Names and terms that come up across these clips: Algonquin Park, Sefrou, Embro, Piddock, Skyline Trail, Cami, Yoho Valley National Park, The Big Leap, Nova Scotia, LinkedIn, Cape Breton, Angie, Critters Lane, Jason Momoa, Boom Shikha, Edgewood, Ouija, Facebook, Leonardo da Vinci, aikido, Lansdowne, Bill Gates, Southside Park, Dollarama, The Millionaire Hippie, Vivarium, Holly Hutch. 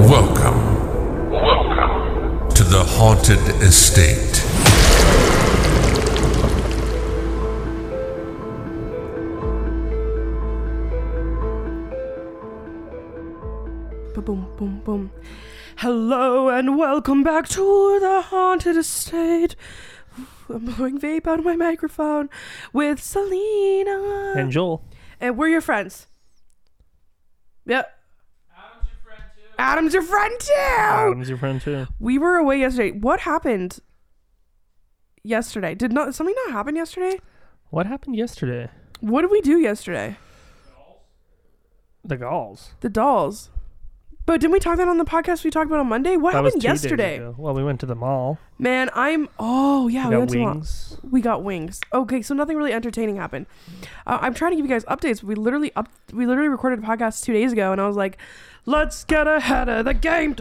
Welcome to the Haunted Estate. Boom, boom, boom. Hello and welcome back to the Haunted Estate. Ooh, I'm blowing vape out of my microphone with Selena. And Joel. And we're your friends. Yep. Adam's your friend too. We were away yesterday. What happened yesterday? Did something not happen yesterday? What happened yesterday? What did we do yesterday? The dolls. But didn't we talk that on the podcast we talked about on Monday? What happened yesterday? Well, we went to the mall. Man, we went to the mall. We got wings. Okay, so nothing really entertaining happened. I'm trying to give you guys updates, but we literally recorded a podcast 2 days ago, and I was like, let's get ahead of the game.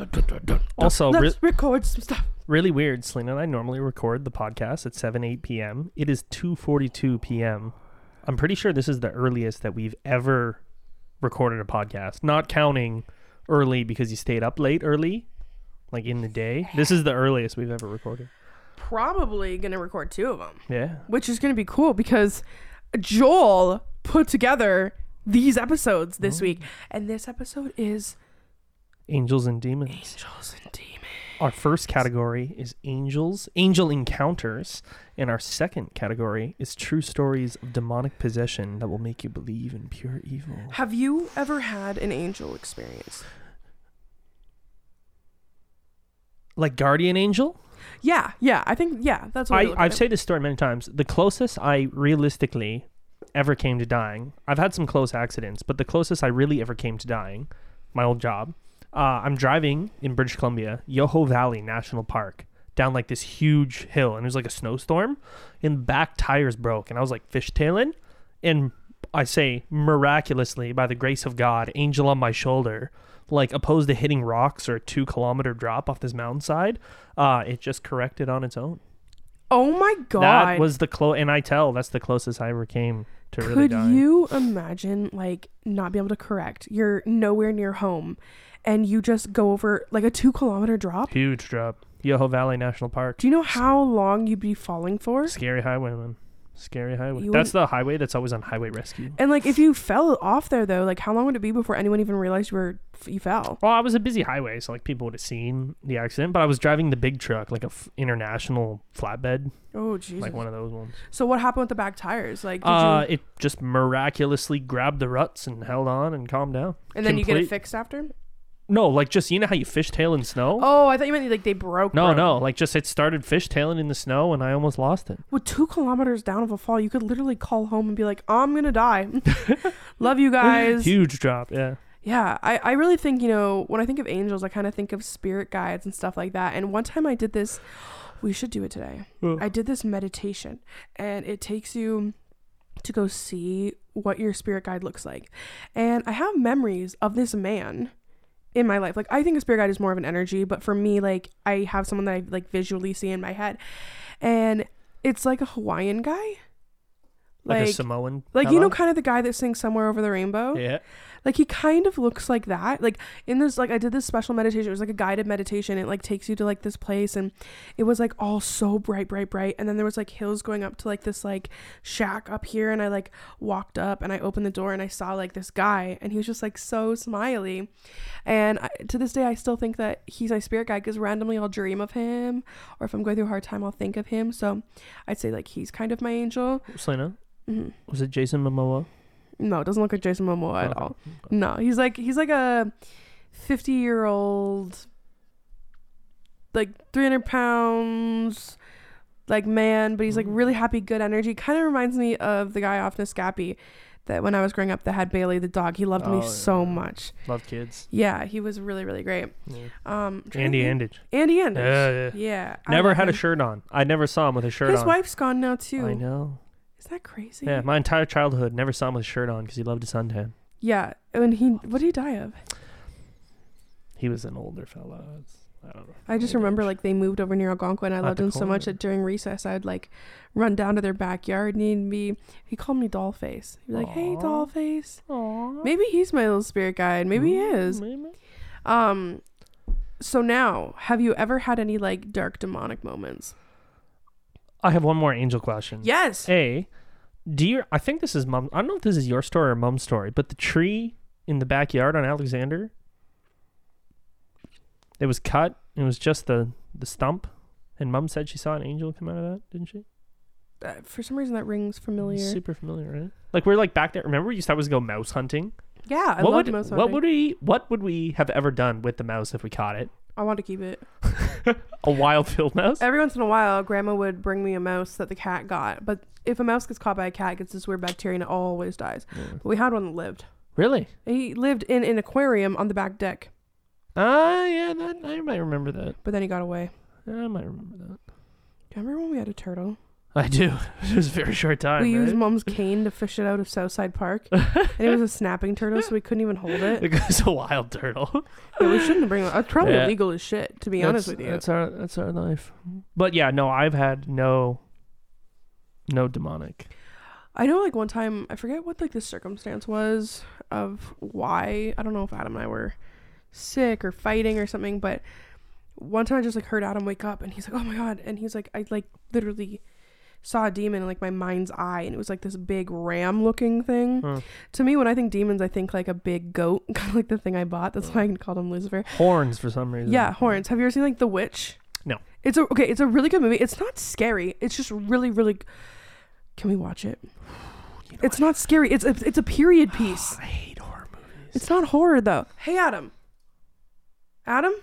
Also, let's record some stuff. Really weird, Selena. I normally record the podcast at 7, 8 p.m. It is 2:42 p.m. I'm pretty sure this is the earliest that we've ever recorded a podcast, not counting early because you stayed up late early, like in the day. This is the earliest we've ever recorded. Probably gonna record two of them. Yeah. Which is gonna be cool because Joel put together these episodes this week. And this episode is Angels and Demons. Our first category is angel encounters, and our second category is true stories of demonic possession that will make you believe in pure evil. Have you ever had an angel experience? Like guardian angel? Yeah. I think, that's what I've said this story many times. The closest I realistically ever came to dying, I've had some close accidents, but the closest I really ever came to dying, my old job, I'm driving in British Columbia, Yoho Valley National Park, down like this huge hill, and it was like a snowstorm, and the back tires broke, and I was like fishtailing, and I say miraculously, by the grace of God, angel on my shoulder, like opposed to hitting rocks or a 2-kilometer drop off this mountainside, it just corrected on its own. Oh my God! That was the that's the closest I ever came to really dying. Could you imagine like not being able to correct? You're nowhere near home. And you just go over like a 2-kilometer drop. Huge drop. Yoho Valley National Park. Do you know how long you'd be falling for? Scary highway, man. Scary highway. That's the highway that's always on highway rescue. And like if you fell off there though, like how long would it be before anyone even realized you fell? Well, I was a busy highway, so like people would have seen the accident, but I was driving the big truck, like an international flatbed. Oh, Jesus. Like one of those ones. So what happened with the back tires? Like it just miraculously grabbed the ruts and held on and calmed down. And then you get it fixed after? No, like just, you know how you fishtail in snow? Oh, I thought you meant like they broke. No, like just it started fishtailing in the snow and I almost lost it. With 2 kilometers down of a fall, you could literally call home and be like, I'm going to die. Love you guys. Huge drop, yeah. Yeah, I really think, you know, when I think of angels, I kind of think of spirit guides and stuff like that. And one time I did this, we should do it today. I did this meditation and it takes you to go see what your spirit guide looks like. And I have memories of this man in my life. Like, I think a spirit guide is more of an energy, but for me, like, I have someone that I like visually see in my head, and it's like a Hawaiian guy, like a Samoan, like, you know, kind of the guy that sings Somewhere Over the Rainbow. Yeah, like he kind of looks like that. Like in this, like I did this special meditation. It was like a guided meditation. It like takes you to like this place, and it was like all so bright. And then there was like hills going up to like this like shack up here. And I like walked up and I opened the door and I saw like this guy, and he was just like so smiley. And to this day, I still think that he's my spirit guide, because randomly I'll dream of him, or if I'm going through a hard time, I'll think of him. So I'd say like he's kind of my angel. Selena, was it Jason Momoa? No, it doesn't look like Jason Momoa at all. No, he's like a 50-year-old, like 300 pounds, like man, but he's like really happy, good energy. Kind of reminds me of the guy off Niscapi that when I was growing up that had Bailey the dog. He loved me so much. Loved kids. Yeah, he was really, really great. Yeah. Andy Andage. Yeah. Never had a shirt on. I never saw him with a shirt on. His wife's gone now too. I know. Is that crazy? Yeah, my entire childhood never saw him with a shirt on because he loved his suntan. Yeah, and what did he die of? He was an older fella. I don't know. I just remember like they moved over near Algonquin. I loved him so much that during recess I would like run down to their backyard and he called me Dollface. He'd be like, "Hey, Dollface." Aww. Maybe he's my little spirit guide. Maybe he is. Maybe. So now, have you ever had any like dark demonic moments? I have one more angel question. Yes. I think this is Mom. I don't know if this is your story or Mom's story, but the tree in the backyard on Alexander, it was cut. It was just the stump. And Mom said she saw an angel come out of that, didn't she? For some reason, that rings familiar. It's super familiar, right? Like, we're like back there. Remember, we used to always go mouse hunting? Yeah, I loved mouse hunting. What would we have ever done with the mouse if we caught it? I want to keep it. A wild field mouse? Every once in a while, Grandma would bring me a mouse that the cat got. But if a mouse gets caught by a cat, it gets this weird bacteria and it always dies. Yeah. But we had one that lived. Really? He lived in an aquarium on the back deck. Yeah, I might remember that. But then he got away. I might remember that. Do you remember when we had a turtle? I do. It was a very short time. We used Mom's cane to fish it out of Southside Park. And it was a snapping turtle, so we couldn't even hold it. It was a wild turtle. No, we shouldn't bring it. It's probably illegal as shit, to be honest with you. That's our life. But yeah, no, I've had no demonic. I know, like, one time, I forget what, like, the circumstance was of why. I don't know if Adam and I were sick or fighting or something, but one time I just, like, heard Adam wake up, and he's like, "Oh, my God." And he's like, I, like, literally saw a demon in like my mind's eye, and it was like this big ram looking thing. To me, when I think demons, I think like a big goat, kind of like the thing I bought. That's why I called him Lucifer. Horns for some reason. Yeah, horns. Have you ever seen like The Witch? No. It's a really good movie. It's not scary. It's just really, really. Can we watch it? It's not scary. It's a period piece. I hate horror movies. It's not horror though. Hey, Adam. Adam?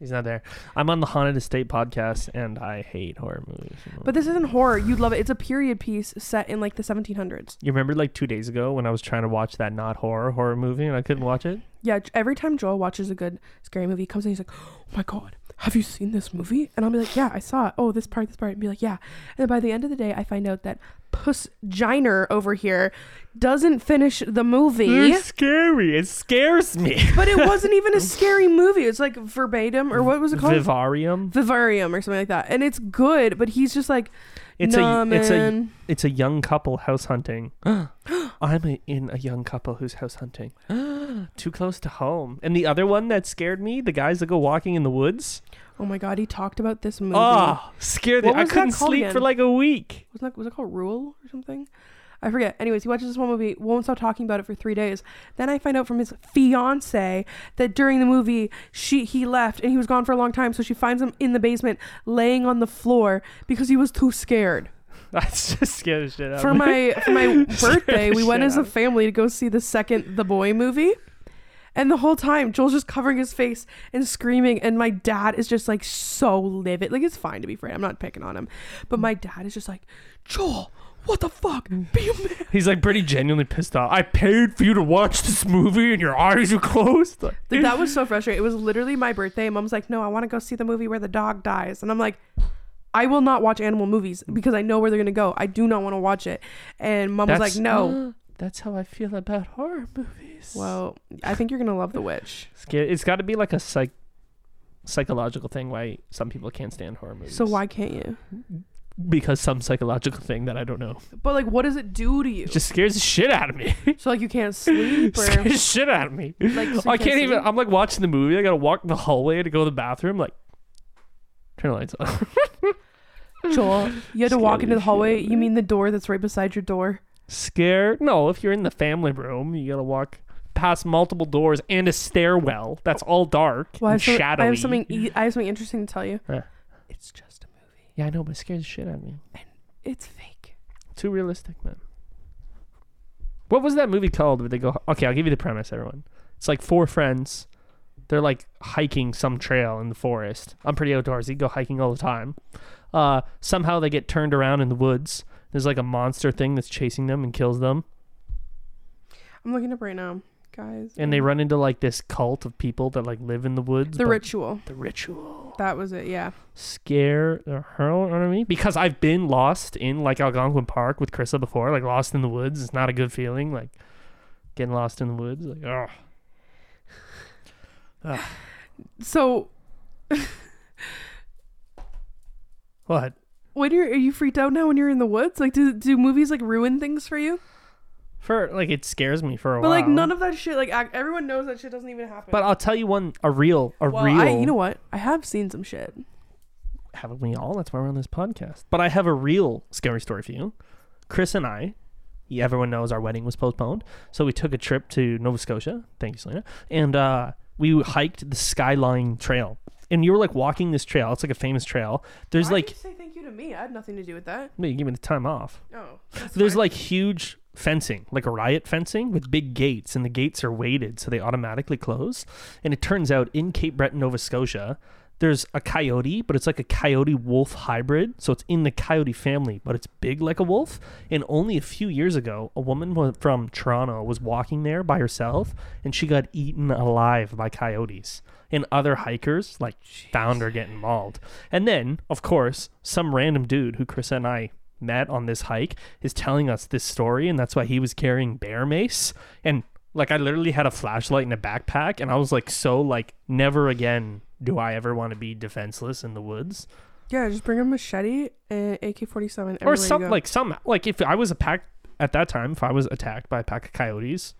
He's not there. I'm on the Haunted Estate podcast, and I hate horror movies. But this isn't horror. You'd love it. It's a period piece set in, like, the 1700s. You remember, like, 2 days ago when I was trying to watch that not horror movie, and I couldn't watch it? Yeah. Every time Joel watches a good scary movie, he comes in and he's like, "Oh, my God, have you seen this movie?" And I'll be like, "Yeah, I saw it. Oh, this part. And be like, "Yeah." And then by the end of the day, I find out that Puss Giner over here doesn't finish the movie. You're scary. It scares me. But it wasn't even a scary movie. It's like verbatim, or what was it called? Vivarium or something like that. And it's good, but he's just like, it's a young couple house hunting. I'm in a young couple who's house hunting. Too close to home. And the other one that scared me, the guys that go walking in the woods. Oh my God, he talked about this movie. Oh, scared me. I couldn't sleep again for like a week. Was it called Rule or something? I forget. Anyways, he watches this one movie, won't stop talking about it for 3 days. Then I find out from his fiance that during the movie, he left and he was gone for a long time. So she finds him in the basement laying on the floor because he was too scared. That's just scared as shit out. For my birthday, we went as a family to go see the Boy movie. And the whole time, Joel's just covering his face and screaming. And my dad is just like so livid. Like, it's fine to be afraid. I'm not picking on him. But my dad is just like, "Joel, what the fuck? Be a man." He's like pretty genuinely pissed off. "I paid for you to watch this movie and your eyes are closed." Like, that was so frustrating. It was literally my birthday. Mom's like, "No, I want to go see the movie where the dog dies." And I'm like, I will not watch animal movies because I know where they're going to go. I do not want to watch it. And mom was like, no. That's how I feel about horror movies. Well, I think you're going to love The Witch. It's got to be like a psychological thing why some people can't stand horror movies. So why can't you? Because some psychological thing that I don't know. But like, what does it do to you? It just scares the shit out of me. So like, you can't sleep? Or... scares the shit out of me. Like, so I can't even... I'm like watching the movie. I got to walk the hallway to go to the bathroom. Like, turn the lights off. Joel, you had to walk into the hallway. You mean the door that's right beside your door? Scared? No, if you're in the family room, you got to walk past multiple doors and a stairwell. That's all dark and shadowy. I have something interesting to tell you. Huh. It's just a movie. Yeah, I know, but it scares the shit out of me. And it's fake. Too realistic, man. What was that movie called where they go... Okay, I'll give you the premise, everyone. It's like four friends. They're like hiking some trail in the forest. I'm pretty outdoorsy. Go hiking all the time. Somehow they get turned around in the woods. There's like a monster thing that's chasing them and kills them. I'm looking up right now, guys. And they run into like this cult of people that like live in the woods. The Ritual. The Ritual. That was it, yeah. Scare the hell out of me. Because I've been lost in like Algonquin Park with Krista before. Like lost in the woods. It's not a good feeling. Like getting lost in the woods. Like, ugh. Ugh. So what? Are you freaked out now when you're in the woods? Like, do movies like ruin things for you? For like, it scares me for a while. But like, none of that shit, like, everyone knows that shit doesn't even happen. But I'll tell you one, a real you know what, I have seen some shit. Haven't we all? That's why we're on this podcast. But I have a real scary story for you. Chris and I, everyone knows our wedding was postponed, so we took a trip to Nova Scotia. Thank you, Selena. And we hiked the Skyline Trail. And you were like walking this trail. It's like a famous trail. There's why like... did you say thank you to me? I had nothing to do with that. No, you gave me the time off. Oh. There's fine. Like huge fencing, like riot fencing with big gates. And the gates are weighted, so they automatically close. And it turns out in Cape Breton, Nova Scotia, there's a coyote, but it's like a coyote-wolf hybrid. So it's in the coyote family, but it's big like a wolf. And only a few years ago, a woman from Toronto was walking there by herself, and she got eaten alive by coyotes. And other hikers like found her getting mauled. And then, of course, some random dude who Chris and I met on this hike is telling us this story, and that's why he was carrying bear mace. And like, I literally had a flashlight and a backpack, and I was like, so like, never again do I ever want to be defenseless in the woods. Yeah, just bring a machete and AK-47 or something. Like some, like if I was attacked at that time, if I was attacked by a pack of coyotes.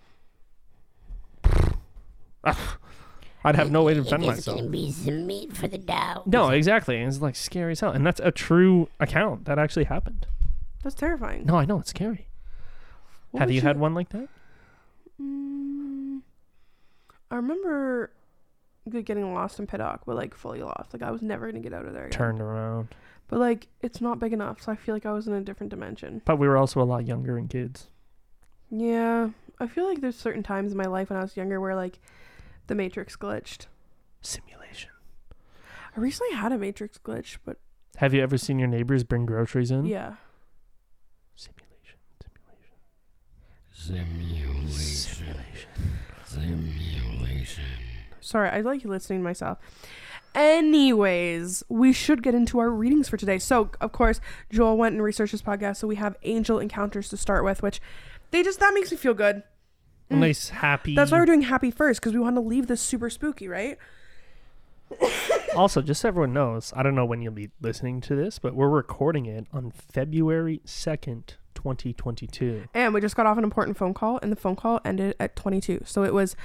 I'd have no way to defend myself. It can be some meat for the dough. No, exactly. And it's like scary as hell. And that's a true account. That actually happened. That's terrifying. No, I know. It's scary. Have you had one like that? I remember getting lost in Piddock, but like fully lost. Like I was never going to get out of there again. Turned around. But like it's not big enough. So I feel like I was in a different dimension. But we were also a lot younger and kids. Yeah. I feel like there's certain times in my life when I was younger where like... the Matrix glitched. Simulation. I recently had a Matrix glitch, but... Have you ever seen your neighbors bring groceries in? Yeah. Simulation. Sorry, I like listening to myself. Anyways, we should get into our readings for today. So, of course, Joel went and researched this podcast, so we have angel encounters to start with, which that makes me feel good. Nice, happy. That's why we're doing happy first, because we want to leave this super spooky, right? Also, just so everyone knows, I don't know when you'll be listening to this, but we're recording it on February 2nd, 2022. And we just got off an important phone call, and the phone call ended at 22. So it was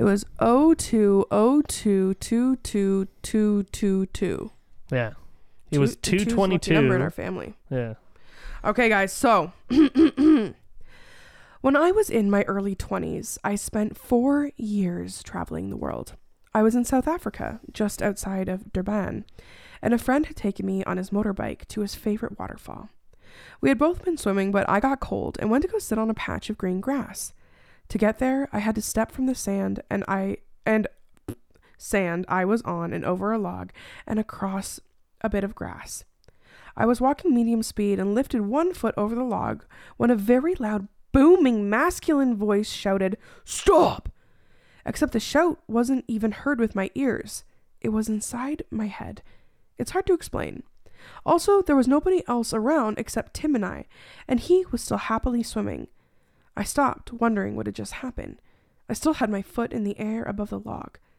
02022222. Yeah. It was 222. Number in our family. Yeah. Okay, guys, so... When I was in my early 20s, I spent 4 years traveling the world. I was in South Africa, just outside of Durban, and a friend had taken me on his motorbike to his favorite waterfall. We had both been swimming, but I got cold and went to go sit on a patch of green grass. To get there, I had to step from the sand I was on and over a log and across a bit of grass. I was walking medium speed and lifted one foot over the log when a very loud booming masculine voice shouted, "Stop!" Except the shout wasn't even heard with my ears. It was inside my head. It's hard to explain. Also, there was nobody else around except Tim and I, and he was still happily swimming. I stopped, wondering what had just happened. I still had my foot in the air above the log.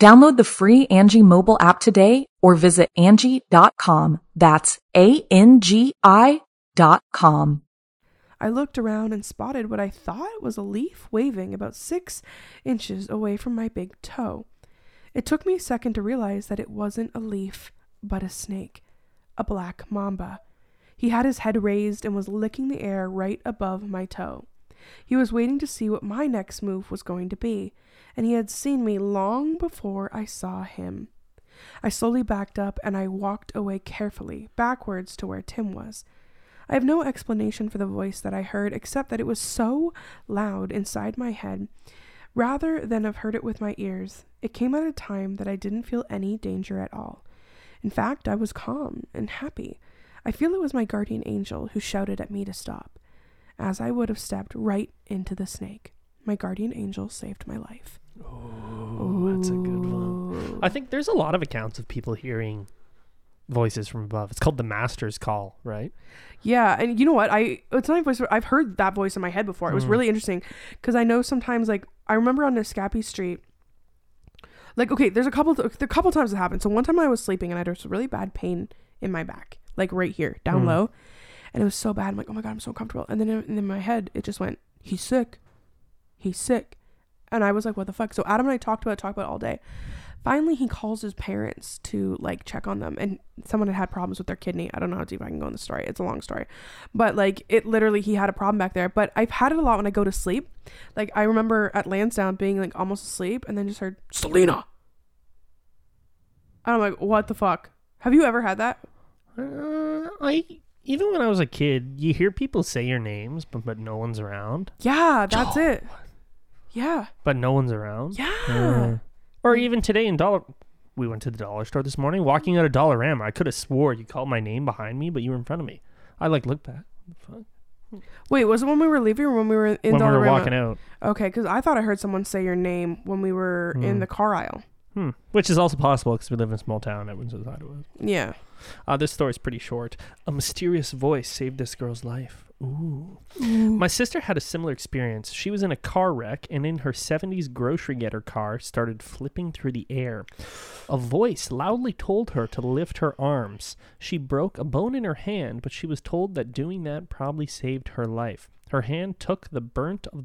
Download the free Angie mobile app today or visit Angie.com. That's ANGI.com. I looked around and spotted what I thought was a leaf waving about 6 inches away from my big toe. It took me a second to realize that it wasn't a leaf, but a snake, a black mamba. He had his head raised and was licking the air right above my toe. He was waiting to see what my next move was going to be, and he had seen me long before I saw him. I slowly backed up, and I walked away carefully, backwards to where Tim was. I have no explanation for the voice that I heard, except that it was so loud inside my head. Rather than have heard it with my ears, it came at a time that I didn't feel any danger at all. In fact, I was calm and happy. I feel it was my guardian angel who shouted at me to stop. As I would have stepped right into the snake, my guardian angel saved my life. Oh, that's a good one. I think there's a lot of accounts of people hearing voices from above. It's called the master's call, right? Yeah, and you know what? It's not a voice. I've heard that voice in my head before. It was really interesting because I know sometimes, like, I remember on Nescapi Street, like, okay, there's a couple times it happened. So one time I was sleeping and I had this really bad pain in my back, like right here, down low. And it was so bad. I'm like, oh my God, I'm so uncomfortable. And then in my head, it just went, he's sick. He's sick. And I was like, what the fuck? So Adam and I talked about it all day. Finally, he calls his parents to like check on them. And someone had problems with their kidney. I don't know how deep I can go in the story. It's a long story. But like it literally, he had a problem back there. But I've had it a lot when I go to sleep. Like I remember at Lansdowne being like almost asleep and then just heard, Selena. And I'm like, what the fuck? Have you ever had that? Even when I was a kid, you hear people say your names, but no one's around. Yeah, that's it. Yeah. But no one's around. Yeah. Or even today we went to the dollar store this morning, walking out of Dollarama. I could have swore you called my name behind me, but you were in front of me. I like looked back. Wait, was it when we were leaving or when we were in Dollarama? When we were walking out. Okay, because I thought I heard someone say your name when we were in the car aisle. Which is also possible because we live in a small town. Everyone says hi to us. Yeah. This story's pretty short. A mysterious voice saved this girl's life. Ooh. My sister had a similar experience. She was in a car wreck, and in her 70s grocery getter car started flipping through the air. A voice loudly told her to lift her arms. She broke a bone in her hand, but she was told that doing that probably saved her life. Her hand took the brunt of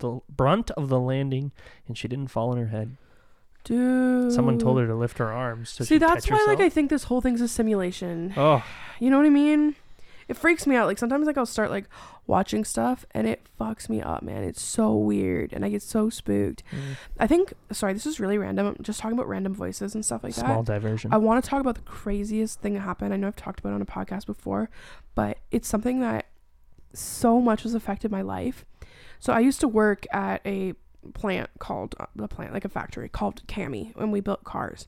the landing, and she didn't fall on her head. Dude. Someone told her to lift her arms. So see, that's why, like, I think this whole thing's a simulation. Oh, you know what I mean? it freaks me out. Like sometimes like I'll start like watching stuff and it fucks me up, man. It's so weird and I get so spooked. I think, sorry, this is really random. I'm just talking about random voices and stuff like that. Small diversion. I want to talk about the craziest thing that happened. I know I've talked about it on a podcast before, but it's something that so much has affected my life. So I used to work at a plant called like a factory called Cami, and we built cars.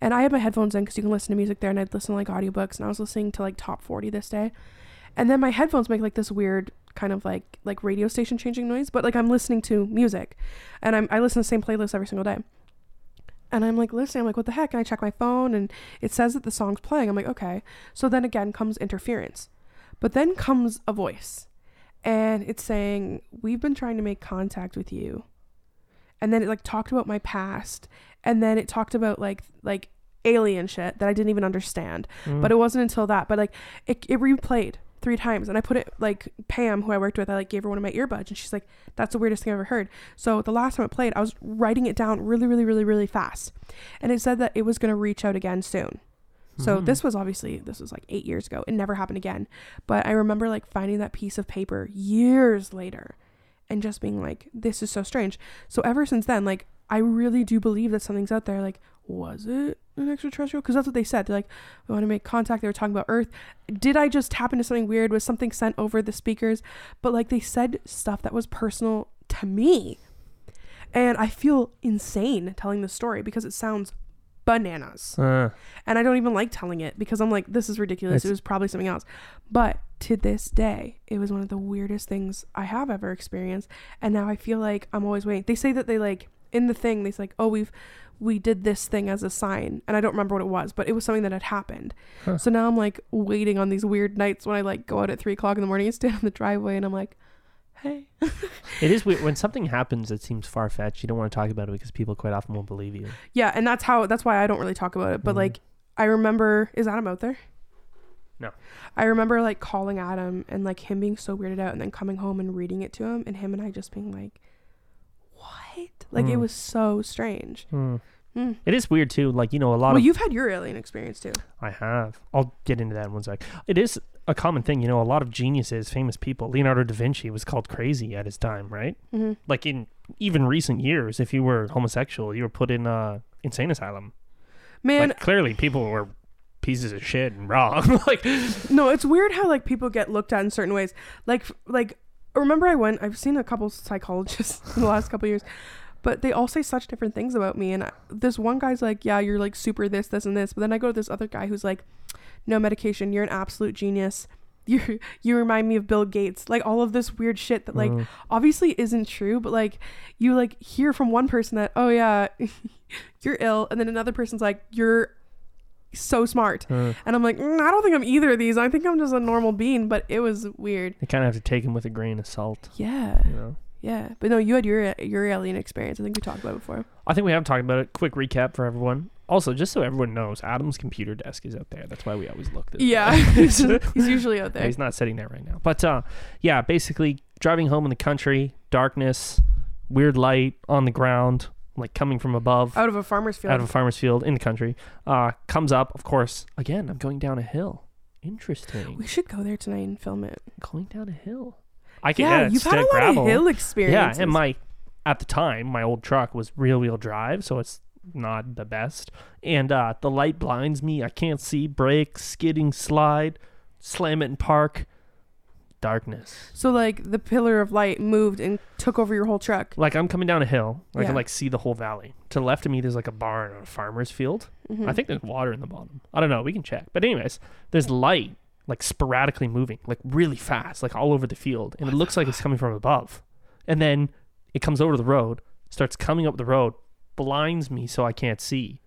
And I had my headphones in because you can listen to music there, and I'd listen to like audiobooks, and I was listening to like Top 40 this day. And then my headphones make like this weird kind of like radio station changing noise, but like I'm listening to music, and I listen to the same playlist every single day. And I'm like listening, I'm like, what the heck? And I check my phone and it says that the song's playing. I'm like, okay. So then again comes interference, but then comes a voice and it's saying, we've been trying to make contact with you. And then it like talked about my past, and then it talked about like alien shit that I didn't even understand. But it wasn't until that, but like it replayed 3 times, and I put it like Pam, who I worked with, I like gave her one of my earbuds, and she's like, that's the weirdest thing I've ever heard. So the last time it played, I was writing it down really fast, and it said that it was going to reach out again soon. So this was like 8 years ago. It never happened again, but I remember like finding that piece of paper years later and just being like, this is so strange. So ever since then, like, I really do believe that something's out there. Like, was it an extraterrestrial? Because that's what they said. They're like, we want to make contact. They were talking about Earth. Did I just tap into something weird? Was something sent over the speakers? But like, they said stuff that was personal to me, and I feel insane telling the story because it sounds bananas, and I don't even like telling it because I'm like, this is ridiculous. It was probably something else. But to this day, it was one of the weirdest things I have ever experienced, and now I feel like I'm always waiting. They say that they like in the thing, they say like, oh, we did this thing as a sign, and I don't remember what it was, but it was something that had happened. So now I'm like waiting on these weird nights when I like go out at 3:00 in the morning and stand on the driveway, and I'm like, hey. It is weird when something happens that seems far-fetched. You don't want to talk about it because people quite often won't believe you. Yeah, and that's why I don't really talk about it. But like, I remember, is Adam out there? No. I remember like calling Adam and like him being so weirded out, and then coming home and reading it to him, and him and I just being like, what? Like, it was so strange. It is weird too. Like, you know, a lot of... Well, you've had your alien experience too. I have. I'll get into that in one sec. It is a common thing, you know, a lot of geniuses, famous people. Leonardo da Vinci was called crazy at his time, right? Like, in even recent years, if you were homosexual, you were put in insane asylum. Man, like, clearly people were pieces of shit and wrong. Like, no, it's weird how like people get looked at in certain ways. Like remember I've seen a couple psychologists in the last couple years, but they all say such different things about me. And this one guy's like, yeah, you're like super this, this, and this. But then I go to this other guy who's like, no medication, you're an absolute genius. You remind me of Bill Gates. Like, all of this weird shit that like obviously isn't true, but like you like hear from one person that, oh yeah, you're ill. And then another person's like, you're so smart. And I'm like, I don't think I'm either of these. I think I'm just a normal being, but it was weird. You kind of have to take him with a grain of salt. Yeah. You know? Yeah, but no, you had your alien experience. I think we talked about it before. I think we have talked about it. Quick recap for everyone. Also, just so everyone knows, Adam's computer desk is out there. That's why we always look this way. He's usually out there. Yeah, he's not sitting there right now. But yeah, basically driving home in the country, darkness, weird light on the ground, like coming from above. Out of a farmer's field. Out of a farmer's field in the country. Comes up, of course. Again, I'm going down a hill. Interesting. We should go there tonight and film it. Going down a hill. I can you've had a lot of hill experience. Yeah, and at the time, my old truck was rear-wheel drive, so it's not the best. And the light blinds me. I can't see. Brake, skidding, slide, slam it in park. Darkness. So like the pillar of light moved and took over your whole truck. Like, I'm coming down a hill. I can like see the whole valley. To the left of me, there's like a barn or a farmer's field. I think there's water in the bottom. I don't know. We can check. But anyways, there's light. Like sporadically moving, like really fast, like all over the field. And it looks like it's coming from above. And then it comes over the road, starts coming up the road, blinds me so I can't see.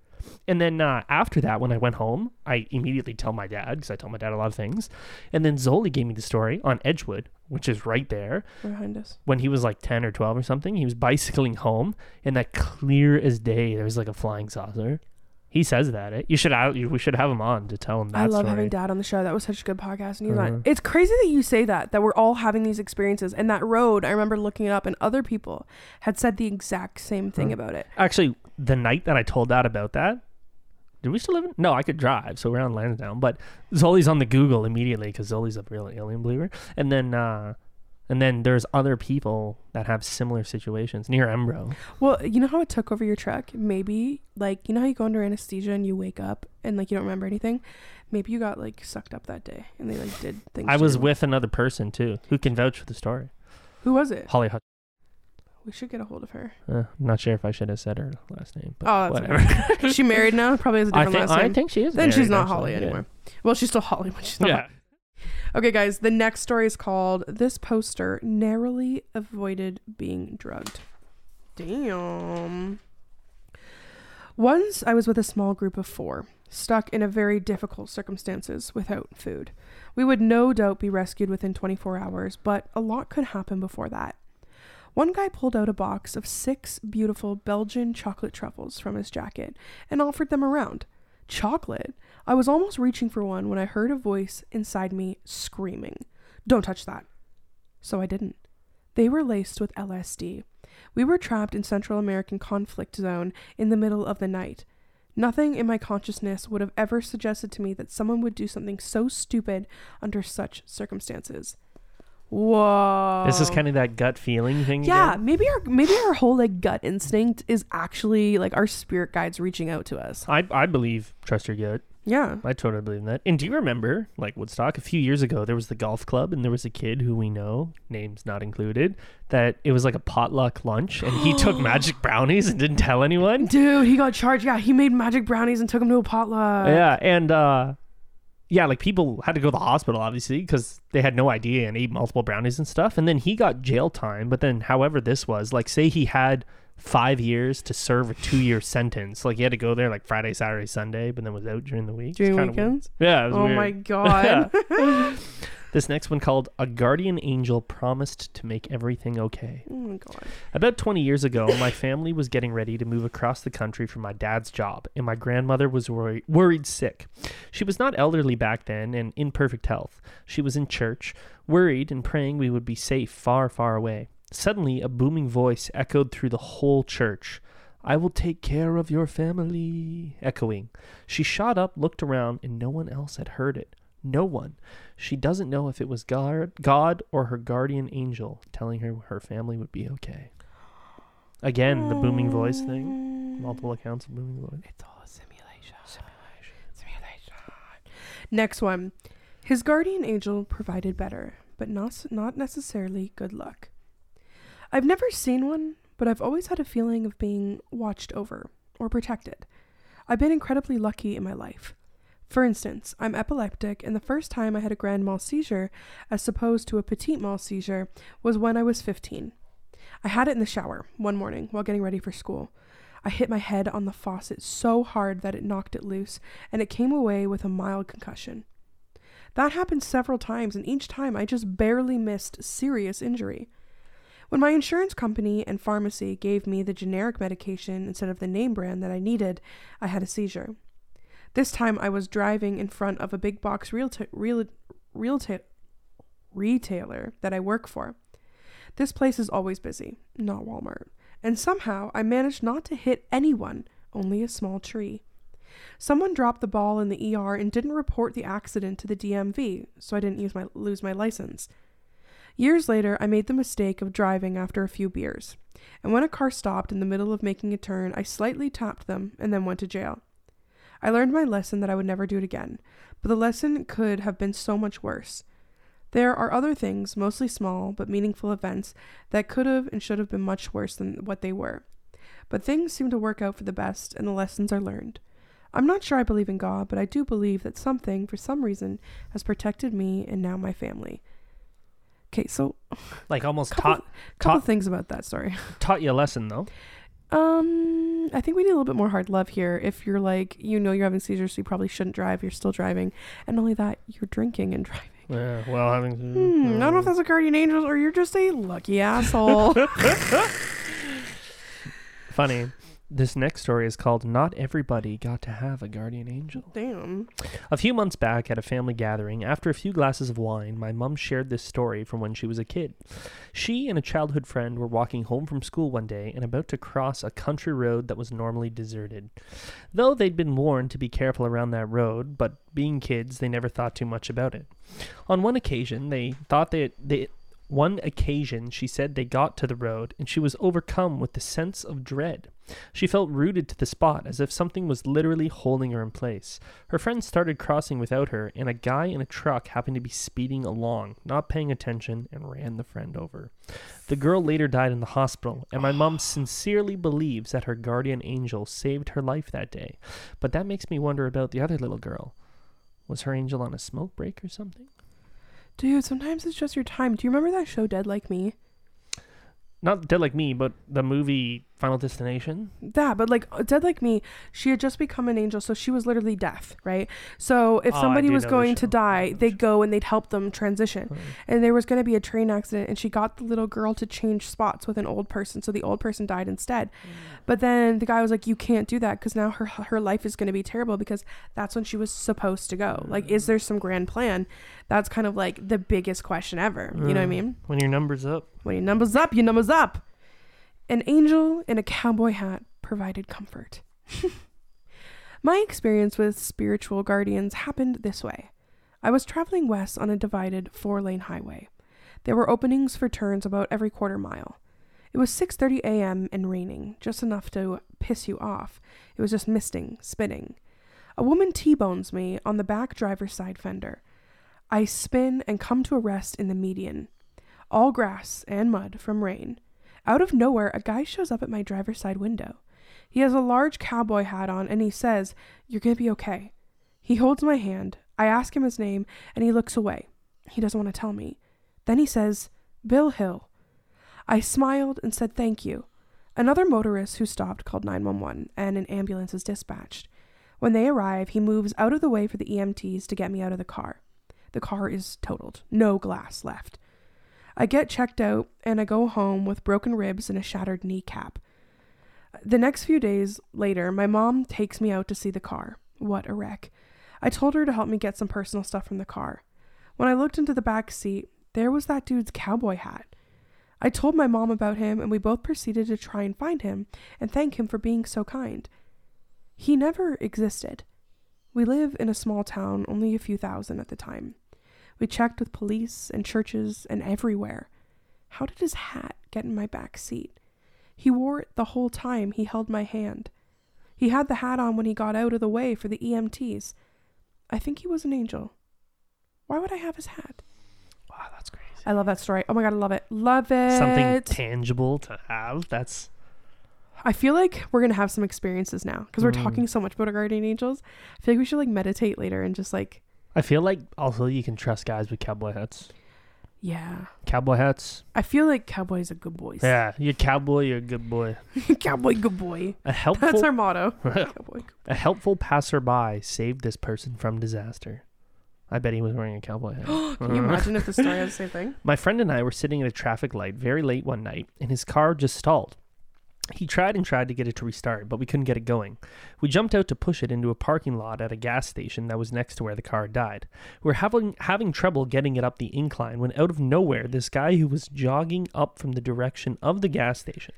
And then after that, when I went home, I immediately tell my dad, because I tell my dad a lot of things. And then Zoli gave me the story on Edgewood, which is right there. Behind us. When he was like 10 or 12 or something, he was bicycling home. And that clear as day, there was like a flying saucer. He says that we should have him on to tell him that. I love having Dad on the show. That was such a good podcast, and he's on. It's crazy that you say that we're all having these experiences. And that road, I remember looking it up, and other people had said the exact same thing about it. Actually, the night that I told Dad about that, Do we still live in? No, I could drive, so we're on Lansdowne. But Zoli's on the Google immediately because Zoli's a real alien believer. And then there's other people that have similar situations near Embro. Well, you know how it took over your truck? Maybe, like, you know how you go under anesthesia and you wake up and, like, you don't remember anything? Maybe you got, like, sucked up that day and they, like, did things. I was with another person, too, who can vouch for the story. Who was it? Holly Hutch. We should get a hold of her. I'm not sure if I should have said her last name, but whatever. Is she married now? Probably has a different last name. I think she is. Then she's not Holly anymore. Yeah. Well, she's still Holly, but she's not. Yeah. Okay, guys, the next story is called This Poster Narrowly Avoided Being Drugged. Damn. Once I was with a small group of 4, stuck in a very difficult circumstances without food. We would no doubt be rescued within 24 hours, but a lot could happen before that. One guy pulled out a box of 6 beautiful Belgian chocolate truffles from his jacket and offered them around. Chocolate? I was almost reaching for one when I heard a voice inside me screaming, "Don't touch that." So I didn't. They were laced with LSD. We were trapped in Central American conflict zone in the middle of the night. Nothing in my consciousness would have ever suggested to me that someone would do something so stupid under such circumstances. Whoa. This is kind of that gut feeling thing. Yeah, again? maybe our whole, like, gut instinct is actually, like, our spirit guides reaching out to us. I believe, trust your gut. Yeah. I totally believe in that. And do you remember, like, Woodstock, a few years ago, there was the golf club and there was a kid who we know, names not included, that it was like a potluck lunch and he took magic brownies and didn't tell anyone? Dude, he got charged. Yeah, he made magic brownies and took them to a potluck. Yeah, and yeah, like, people had to go to the hospital, obviously, because they had no idea and ate multiple brownies and stuff. And then he got jail time. But then, however this was, like, say he had 5 years to serve a 2-year sentence. Like, he had to go there, like, Friday, Saturday, Sunday, but then was out during the week. During weekends? Weird. Yeah, it was weird. Oh, my God. Yeah. This next one called A Guardian Angel Promised to Make Everything Okay. Oh, my God. About 20 years ago, my family was getting ready to move across the country for my dad's job, and my grandmother was worried sick. She was not elderly back then and in perfect health. She was in church, worried and praying we would be safe far, far away. Suddenly, a booming voice echoed through the whole church. "I will take care of your family," echoing. She shot up, looked around, and no one else had heard it. No one. She doesn't know if it was God or her guardian angel telling her her family would be okay. Again, the booming voice thing. Multiple accounts of booming voice. It's all a simulation. Next one. His guardian angel provided better, but not necessarily good luck. I've never seen one, but I've always had a feeling of being watched over or protected. I've been incredibly lucky in my life. For instance, I'm epileptic, and the first time I had a grand mal seizure, as opposed to a petit mal seizure, was when I was 15. I had it in the shower one morning while getting ready for school. I hit my head on the faucet so hard that it knocked it loose, and it came away with a mild concussion. That happened several times, and each time I just barely missed serious injury. When my insurance company and pharmacy gave me the generic medication instead of the name brand that I needed, I had a seizure. This time I was driving in front of a big box retailer that I work for. This place is always busy, not Walmart. And somehow I managed not to hit anyone, only a small tree. Someone dropped the ball in the ER and didn't report the accident to the DMV, so I didn't lose my license. Years later, I made the mistake of driving after a few beers. And when a car stopped in the middle of making a turn, I slightly tapped them and then went to jail. I learned my lesson that I would never do it again, but the lesson could have been so much worse. There are other things, mostly small but meaningful events, that could have and should have been much worse than what they were. But things seem to work out for the best, and the lessons are learned. I'm not sure I believe in God, but I do believe that something, for some reason, has protected me and now my family. Okay, so... like, almost couple things about that story. Taught you a lesson, though. I think we need a little bit more hard love here. If you're like, you know, you're having seizures, so you probably shouldn't drive. You're still driving, and only that, you're drinking and driving. Yeah, well, having. I don't know if that's a guardian angel or you're just a lucky asshole. Funny. This next story is called Not Everybody Got to Have a Guardian Angel. Damn. A few months back at a family gathering, after a few glasses of wine, my mom shared this story from when she was a kid. She and a childhood friend were walking home from school one day and about to cross a country road that was normally deserted. Though they'd been warned to be careful around that road, but being kids, they never thought too much about it. On one occasion, she said they got to the road, and she was overcome with the sense of dread. She felt rooted to the spot, as if something was literally holding her in place. Her friends started crossing without her, and a guy in a truck happened to be speeding along, not paying attention, and ran the friend over. The girl later died in the hospital, and my mom sincerely believes that her guardian angel saved her life that day. But that makes me wonder about the other little girl. Was her angel on a smoke break or something? Dude, sometimes it's just your time. Do you remember that show Dead Like Me? Not Dead Like Me, but the movie Final Destination? That, but like Dead Like Me, she had just become an angel, so she was literally deaf, right? So if somebody was going to die, they'd go and they'd help them transition. Right. And there was going to be a train accident, and she got the little girl to change spots with an old person, so the old person died instead. Mm. But then the guy was like, you can't do that, because now her life is going to be terrible, because that's when she was supposed to go. Mm. Like, is there some grand plan? That's kind of like the biggest question ever. Mm. You know what I mean? When your number's up. When your number's up, your number's up. An angel in a cowboy hat provided comfort. My experience with spiritual guardians happened this way. I was traveling west on a divided 4-lane highway. There were openings for turns about every quarter mile. It was 6:30 a.m. and raining, just enough to piss you off. It was just misting, spitting. A woman T-bones me on the back driver's side fender. I spin and come to a rest in the median. All grass and mud from rain. Out of nowhere, a guy shows up at my driver's side window. He has a large cowboy hat on, and he says, "You're gonna be okay." He holds my hand. I ask him his name, and he looks away. He doesn't want to tell me. Then he says, "Bill Hill." I smiled and said, "Thank you." Another motorist who stopped called 911, and an ambulance is dispatched. When they arrive, he moves out of the way for the EMTs to get me out of the car. The car is totaled. No glass left. I get checked out, and I go home with broken ribs and a shattered kneecap. The next few days later, my mom takes me out to see the car. What a wreck. I told her to help me get some personal stuff from the car. When I looked into the back seat, there was that dude's cowboy hat. I told my mom about him, and we both proceeded to try and find him and thank him for being so kind. He never existed. We live in a small town, only a few thousand at the time. We checked with police and churches and everywhere. How did his hat get in my back seat? He wore it the whole time he held my hand. He had the hat on when he got out of the way for the EMTs. I think he was an angel. Why would I have his hat? Wow, that's crazy. I love that story. Oh my God, I love it. Love it. Something tangible to have. That's... I feel like we're going to have some experiences now because we're talking so much about our guardian angels. I feel like we should meditate later and just I feel like also you can trust guys with cowboy hats. Yeah. Cowboy hats. I feel like cowboys are good boys. Yeah. You're a good boy. Cowboy, good boy. That's our motto. Cowboy, good boy. A helpful passerby saved this person from disaster. I bet he was wearing a cowboy hat. Can you imagine if the story had the same thing? My friend and I were sitting at a traffic light very late one night, and his car just stalled. He tried to get it to restart, but we couldn't get it going. We jumped out to push it into a parking lot at a gas station that was next to where the car died. We were having trouble getting it up the incline when out of nowhere, this guy who was jogging up from the direction of the gas station.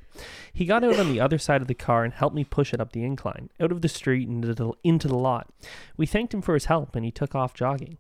He got out on the other side of the car and helped me push it up the incline, out of the street and into the lot. We thanked him for his help, and he took off jogging.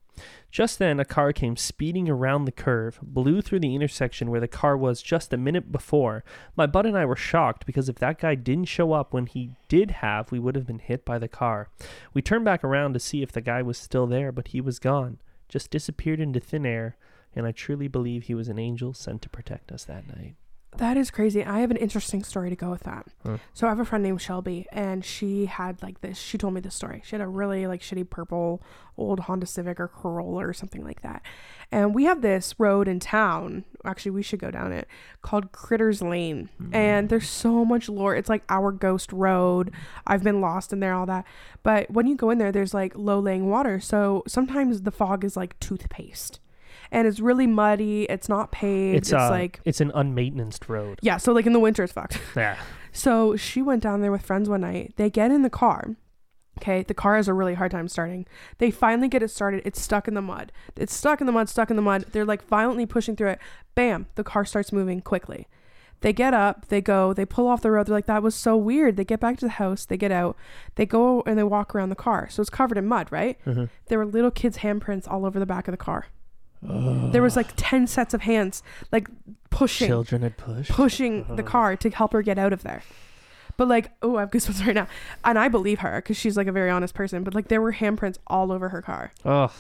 Just then, a car came speeding around the curve, blew through the intersection where the car was just a minute before. My bud and I were shocked because if that guy didn't show up when he did have, we would have been hit by the car. We turned back around to see if the guy was still there, but he was gone. Just disappeared into thin air, and I truly believe he was an angel sent to protect us that night. That is crazy. I have an interesting story to go with that. So I have a friend named Shelby, and she had she told me this story. She had a really shitty purple old Honda Civic or Corolla or something like that. And we have this road in town. Actually, we should go down it, called Critters Lane. And there's so much lore. It's our ghost road. I've been lost in there, all that. But when you go in there, there's low laying water. So sometimes the fog is toothpaste. And it's really muddy. It's not paved. It's an unmaintenanced road. Yeah. So in the winter, it's fucked. Yeah. So she went down there with friends one night. They get in the car. Okay, the car has a really hard time starting. They finally get it started. It's stuck in the mud. It's stuck in the mud. They're like violently pushing through it. Bam, the car starts moving quickly. They get up, they go, they pull off the road. They're like, that was so weird. They get back to the house, they get out, they go and they walk around the car. So it's covered in mud, right? Mm-hmm. There were little kids' handprints all over the back of the car. Oh. There was like 10 sets of hands, like pushing. Children had pushed. Pushing the car to help her get out of there. But like, oh, I have goosebumps right now. And I believe her because she's like a very honest person. But like there were handprints all over her car. Oh,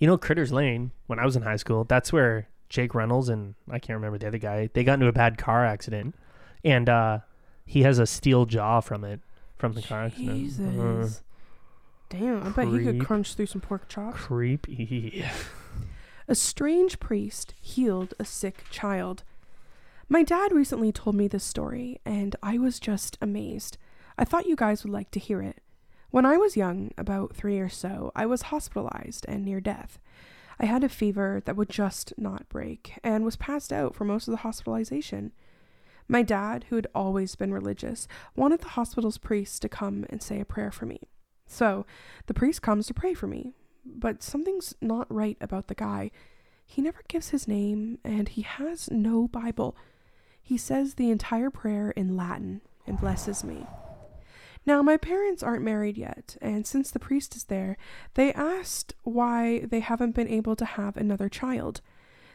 you know, Critters Lane, when I was in high school, that's where Jake Reynolds and I can't remember the other guy, they got into a bad car accident. And he has a steel jaw from it, from the car accident. Jesus. Damn, I bet he could crunch through some pork chops. Creepy. A strange priest healed a sick child. My dad recently told me this story, and I was just amazed. I thought you guys would like to hear it. When I was young, about 3 or so, I was hospitalized and near death. I had a fever that would just not break, and was passed out for most of the hospitalization. My dad, who had always been religious, wanted the hospital's priest to come and say a prayer for me. So, the priest comes to pray for me, but something's not right about the guy. He never gives his name, and he has no Bible. He says the entire prayer in Latin and blesses me. Now, my parents aren't married yet, and since the priest is there, they asked why they haven't been able to have another child.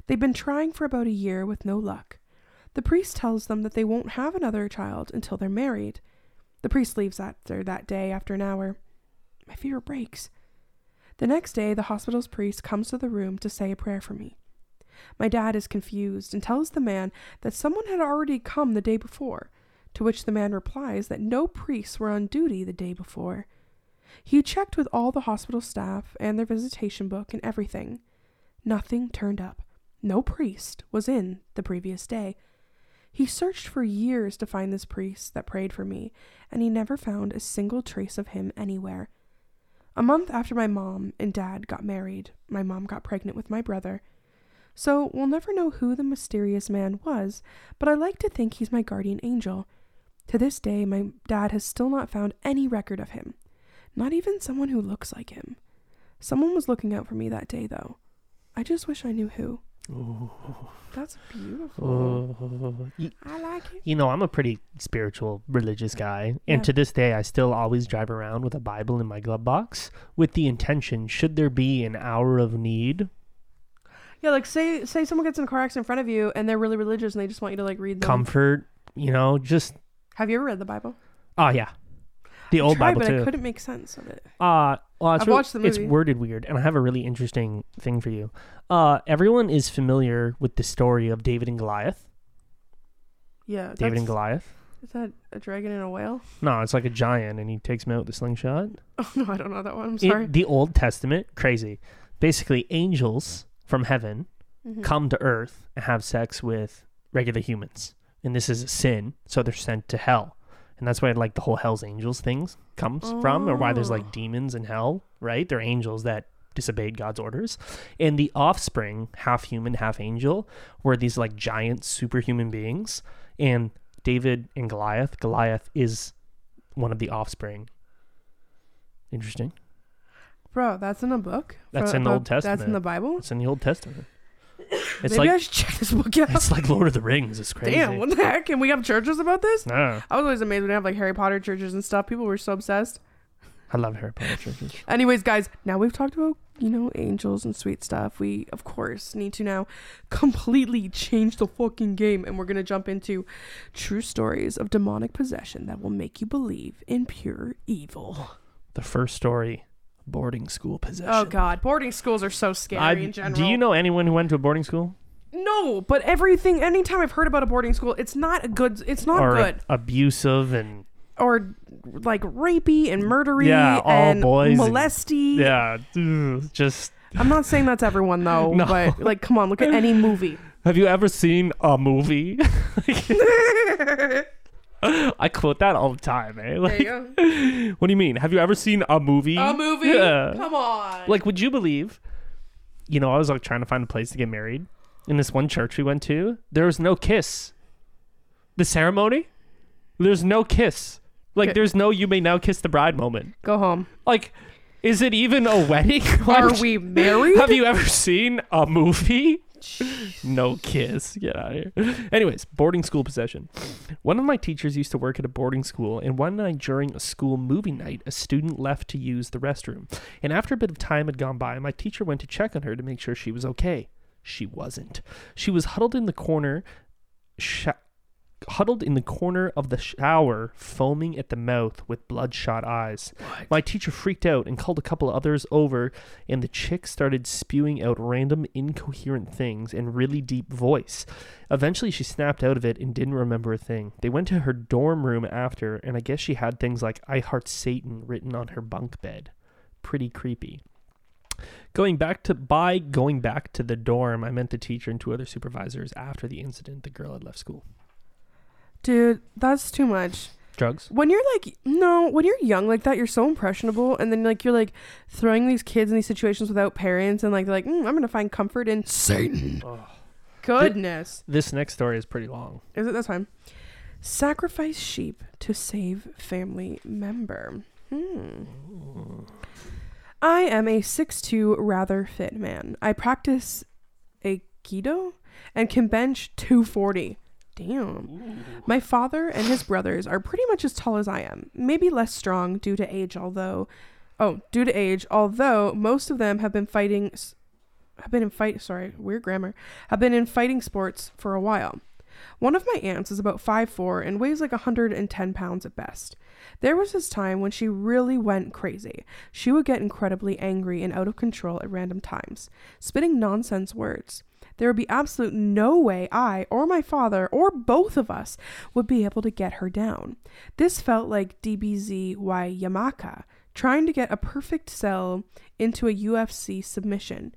They've been trying for about a year with no luck. The priest tells them that they won't have another child until they're married. The priest leaves after that day after an hour. My fever breaks. The next day, the hospital's priest comes to the room to say a prayer for me. My dad is confused and tells the man that someone had already come the day before, to which the man replies that no priests were on duty the day before. He checked with all the hospital staff and their visitation book and everything. Nothing turned up. No priest was in the previous day. He searched for years to find this priest that prayed for me, and he never found a single trace of him anywhere. A month after my mom and dad got married, my mom got pregnant with my brother. So we'll never know who the mysterious man was, but I like to think he's my guardian angel. To this day, my dad has still not found any record of him. Not even someone who looks like him. Someone was looking out for me that day, though. I just wish I knew who. Oh. That's beautiful. Oh. I like it. You know, I'm a pretty spiritual, religious guy. And to this day, I still always drive around with a Bible in my glove box with the intention, should there be an hour of need... Yeah, like say someone gets in a car accident in front of you and they're really religious and they just want you to like read them. Comfort, you know, just... Have you ever read the Bible? Oh, yeah. The old Bible, too. I couldn't make sense of it. I've watched the movie. It's worded weird, and I have a really interesting thing for you. Everyone is familiar with the story of David and Goliath. Yeah. David and Goliath. Is that a dragon and a whale? No, it's like a giant, and he takes him out with a slingshot. Oh, no, I don't know that one. I'm sorry. The Old Testament, crazy. Basically, angels... from heaven, come to earth and have sex with regular humans. And this is a sin, so they're sent to hell. And that's why like the whole Hell's Angels things comes from, or why there's like demons in hell, right? They're angels that disobeyed God's orders. And the offspring, half human, half angel, were these like giant superhuman beings. And David and Goliath, Goliath is one of the offspring. Interesting. Bro, that's in a book? That's in the Old Testament. That's in the Bible? It's in the Old Testament. It's maybe like, I should check this book out. It's like Lord of the Rings. It's crazy. Damn, what the heck? And we have churches about this? No. I was always amazed when they have like Harry Potter churches and stuff. People were so obsessed. I love Harry Potter churches. Anyways, guys, now we've talked about, you know, angels and sweet stuff. We, of course, need to now completely change the fucking game. And we're going to jump into true stories of demonic possession that will make you believe in pure evil. The first story... boarding school possession. Oh God, boarding schools are so scary in general. Do you know anyone who went to a boarding school? No, but anytime I've heard about a boarding school, it's not good. Abusive and or like rapey and murdery and boys molesty. I'm not saying that's everyone though, no. But like come on, look at any movie. Have you ever seen a movie? I quote that all the time, eh? Like, there you go. What do you mean? Have you ever seen a movie? A movie? Yeah. Come on. Like, would you believe, you know, I was like trying to find a place to get married. In this one church we went to, there was no kiss. The ceremony, There's no kiss. Like, there's no you may now kiss the bride moment. Go home. Like, is it even a wedding? Are we married? Have you ever seen a movie? Jeez. No kiss. Get out of here. Anyways, boarding school possession. One of my teachers used to work at a boarding school, and one night during a school movie night, a student left to use the restroom. And after a bit of time had gone by, my teacher went to check on her to make sure she was okay. She wasn't. She was huddled in the corner, of the shower, foaming at the mouth with bloodshot eyes. What? My teacher freaked out and called a couple of others over, and the chick started spewing out random incoherent things in really deep voice. Eventually she snapped out of it and didn't remember a thing. They went to her dorm room after, and I guess she had things like "I heart Satan" written on her bunk bed. Pretty creepy. Going back to the dorm, I met the teacher and two other supervisors. After the incident, the girl had left school. Dude, that's too much. Drugs? When you're young like that, you're so impressionable, and then like you're like throwing these kids in these situations without parents, and like they're like, I'm gonna find comfort in Satan. Oh. Goodness. This next story is pretty long. Is it? That's fine. Sacrifice sheep to save family member. Ooh. I am a 6'2", rather fit man. I practice aikido and can bench 240. Damn. Ooh. My father and his brothers are pretty much as tall as I am. Maybe less strong due to age, although most of them have been in fighting sports for a while. One of my aunts is about 5'4" and weighs like 110 pounds at best. There was this time when she really went crazy. She would get incredibly angry and out of control at random times, spitting nonsense words. There would be absolute no way I or my father or both of us would be able to get her down. This felt like DBZY Yamaka trying to get a perfect sell into a UFC submission.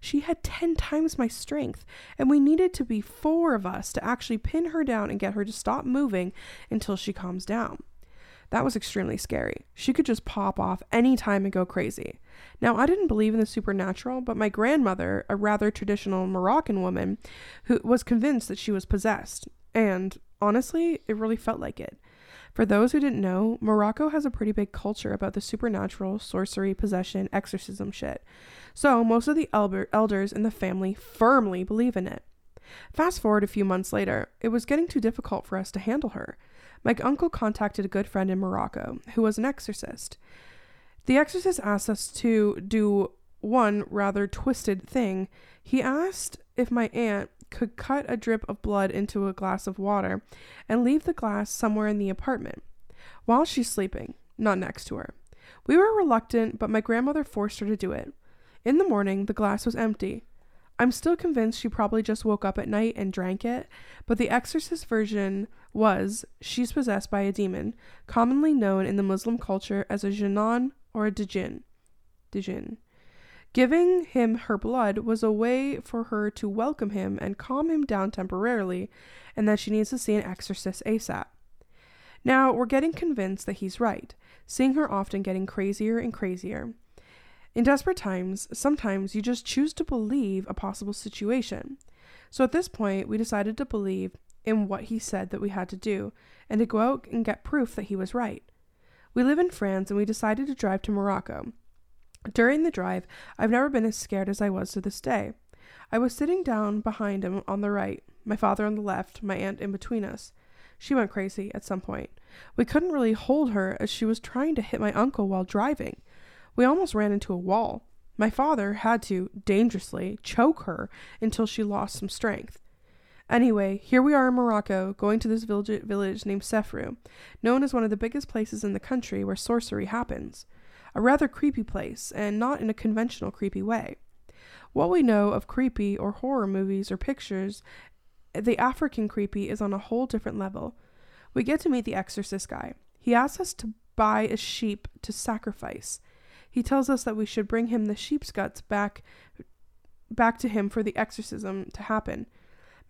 She had 10 times my strength, and we needed to be 4 of us to actually pin her down and get her to stop moving until she calms down. That was extremely scary. She could just pop off any time and go crazy. Now, I didn't believe in the supernatural, but my grandmother, a rather traditional Moroccan woman, who was convinced that she was possessed, and honestly, it really felt like it. For those who didn't know, Morocco has a pretty big culture about the supernatural, sorcery, possession, exorcism shit. So most of the elders in the family firmly believe in it. Fast forward a few months later, it was getting too difficult for us to handle her. My uncle contacted a good friend in Morocco who was an exorcist. The exorcist asked us to do one rather twisted thing. He asked if my aunt could cut a drip of blood into a glass of water and leave the glass somewhere in the apartment while she's sleeping, not next to her. We were reluctant, but my grandmother forced her to do it. In the morning, the glass was empty. I'm still convinced she probably just woke up at night and drank it, but the exorcist version was she's possessed by a demon, commonly known in the Muslim culture as a jinnan or a djinn. Giving him her blood was a way for her to welcome him and calm him down temporarily, and that she needs to see an exorcist ASAP. Now, we're getting convinced that he's right, seeing her often getting crazier and crazier. In desperate times, sometimes you just choose to believe a possible situation. So at this point, we decided to believe in what he said that we had to do, and to go out and get proof that he was right. We live in France, and we decided to drive to Morocco. During the drive, I've never been as scared as I was to this day. I was sitting down behind him on the right, my father on the left, my aunt in between us. She went crazy at some point. We couldn't really hold her as she was trying to hit my uncle while driving. We almost ran into a wall. My father had to, dangerously, choke her until she lost some strength. Anyway, here we are in Morocco, going to this village named Sefrou, known as one of the biggest places in the country where sorcery happens. A rather creepy place, and not in a conventional creepy way. What we know of creepy or horror movies or pictures, the African creepy is on a whole different level. We get to meet the exorcist guy. He asks us to buy a sheep to sacrifice. He tells us that we should bring him the sheep's guts back to him for the exorcism to happen.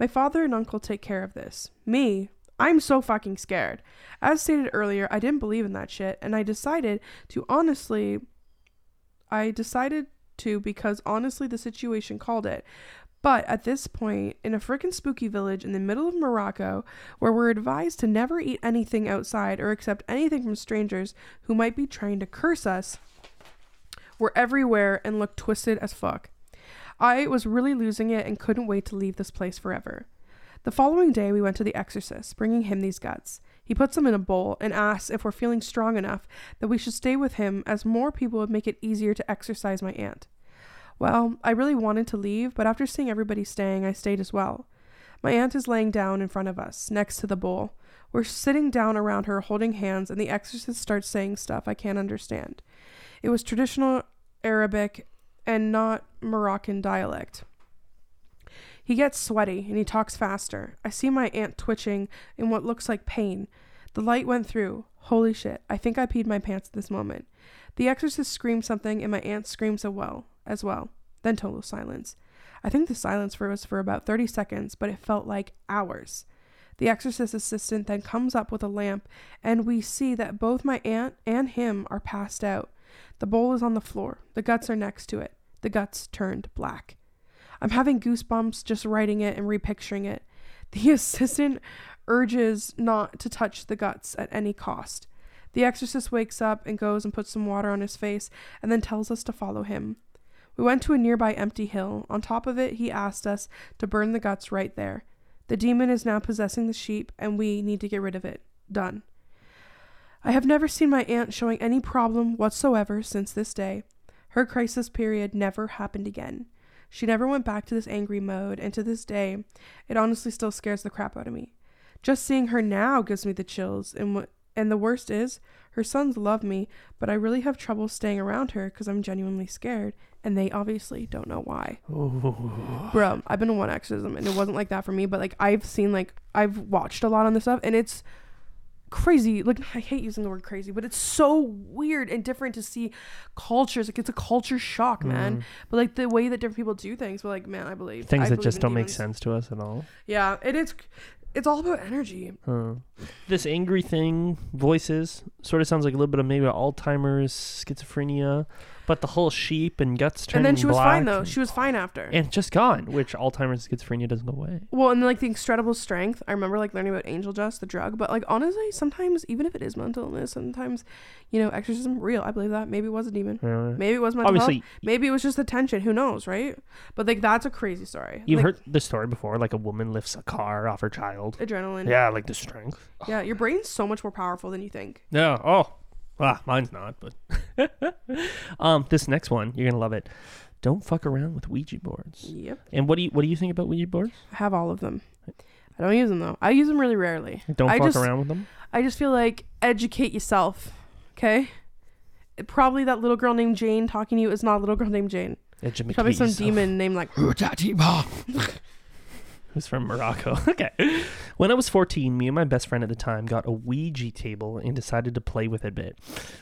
My father and uncle take care of this. Me, I'm so fucking scared. As stated earlier, I didn't believe in that shit, and I decided to because honestly the situation called it. But at this point, in a frickin' spooky village in the middle of Morocco, where we're advised to never eat anything outside or accept anything from strangers who might be trying to curse us, we're everywhere and look twisted as fuck. I was really losing it and couldn't wait to leave this place forever. The following day, we went to the exorcist, bringing him these guts. He puts them in a bowl and asks if we're feeling strong enough that we should stay with him, as more people would make it easier to exorcise my aunt. Well, I really wanted to leave, but after seeing everybody staying, I stayed as well. My aunt is laying down in front of us, next to the bowl. We're sitting down around her, holding hands, and the exorcist starts saying stuff I can't understand. It was traditional Arabic and not Moroccan dialect. He gets sweaty and he talks faster. I see my aunt twitching in what looks like pain. The light went through. Holy shit, I think I peed my pants at this moment. The exorcist screams something and my aunt screams as well. Then total silence. I think the silence was for about 30 seconds, but it felt like hours. The exorcist's assistant then comes up with a lamp and we see that both my aunt and him are passed out. The bowl is on the floor. The guts are next to it. The guts turned black. I'm having goosebumps just writing it and repicturing it. The assistant urges not to touch the guts at any cost. The exorcist wakes up and goes and puts some water on his face and then tells us to follow him. We went to a nearby empty hill. On top of it, he asked us to burn the guts right there. The demon is now possessing the sheep and we need to get rid of it. Done. I have never seen my aunt showing any problem whatsoever since this day. Her crisis period never happened again. She never went back to this angry mode, and to this day, it honestly still scares the crap out of me. Just seeing her now gives me the chills, and the worst is, her sons love me, but I really have trouble staying around her because I'm genuinely scared, and they obviously don't know why. Oh. Bro, I've been in one exorcism, and it wasn't like that for me, but I've watched a lot on this stuff, and it's crazy. Like, I hate using the word crazy, but it's so weird and different to see cultures. Like, it's a culture shock, man. But like the way that different people do things, but like, man, I believe that just don't make sense to us at all. Yeah, it's all about energy. This angry thing, voices, sort of sounds like a little bit of maybe Alzheimer's, schizophrenia, but the whole sheep and guts turning black. And then she was fine though. She was fine after. And just gone, which Alzheimer's and schizophrenia doesn't go away. Well, and like the incredible strength. I remember like learning about angel dust, the drug, but like honestly, sometimes even if it is mental illness, sometimes, you know, exorcism real. I believe that. Maybe it was a demon. Maybe it was mental health. Maybe it was just the tension. Who knows, right? But like that's a crazy story. You've heard the story before, like a woman lifts a car off her child. Adrenaline. Yeah, like the strength. Yeah, your brain's so much more powerful than you think. Yeah. Oh. Ah, mine's not, but this next one, you're gonna love it. Don't fuck around with Ouija boards. Yep. And what do you think about Ouija boards? I have all of them. I don't use them though. I use them really rarely. Don't fuck around with them. I just feel like educate yourself. Okay. Probably that little girl named Jane talking to you is not a little girl named Jane. Educate probably some yourself. Demon named like who's from Morocco. Okay. When I was 14, me and my best friend at the time got a Ouija table and decided to play with it a bit.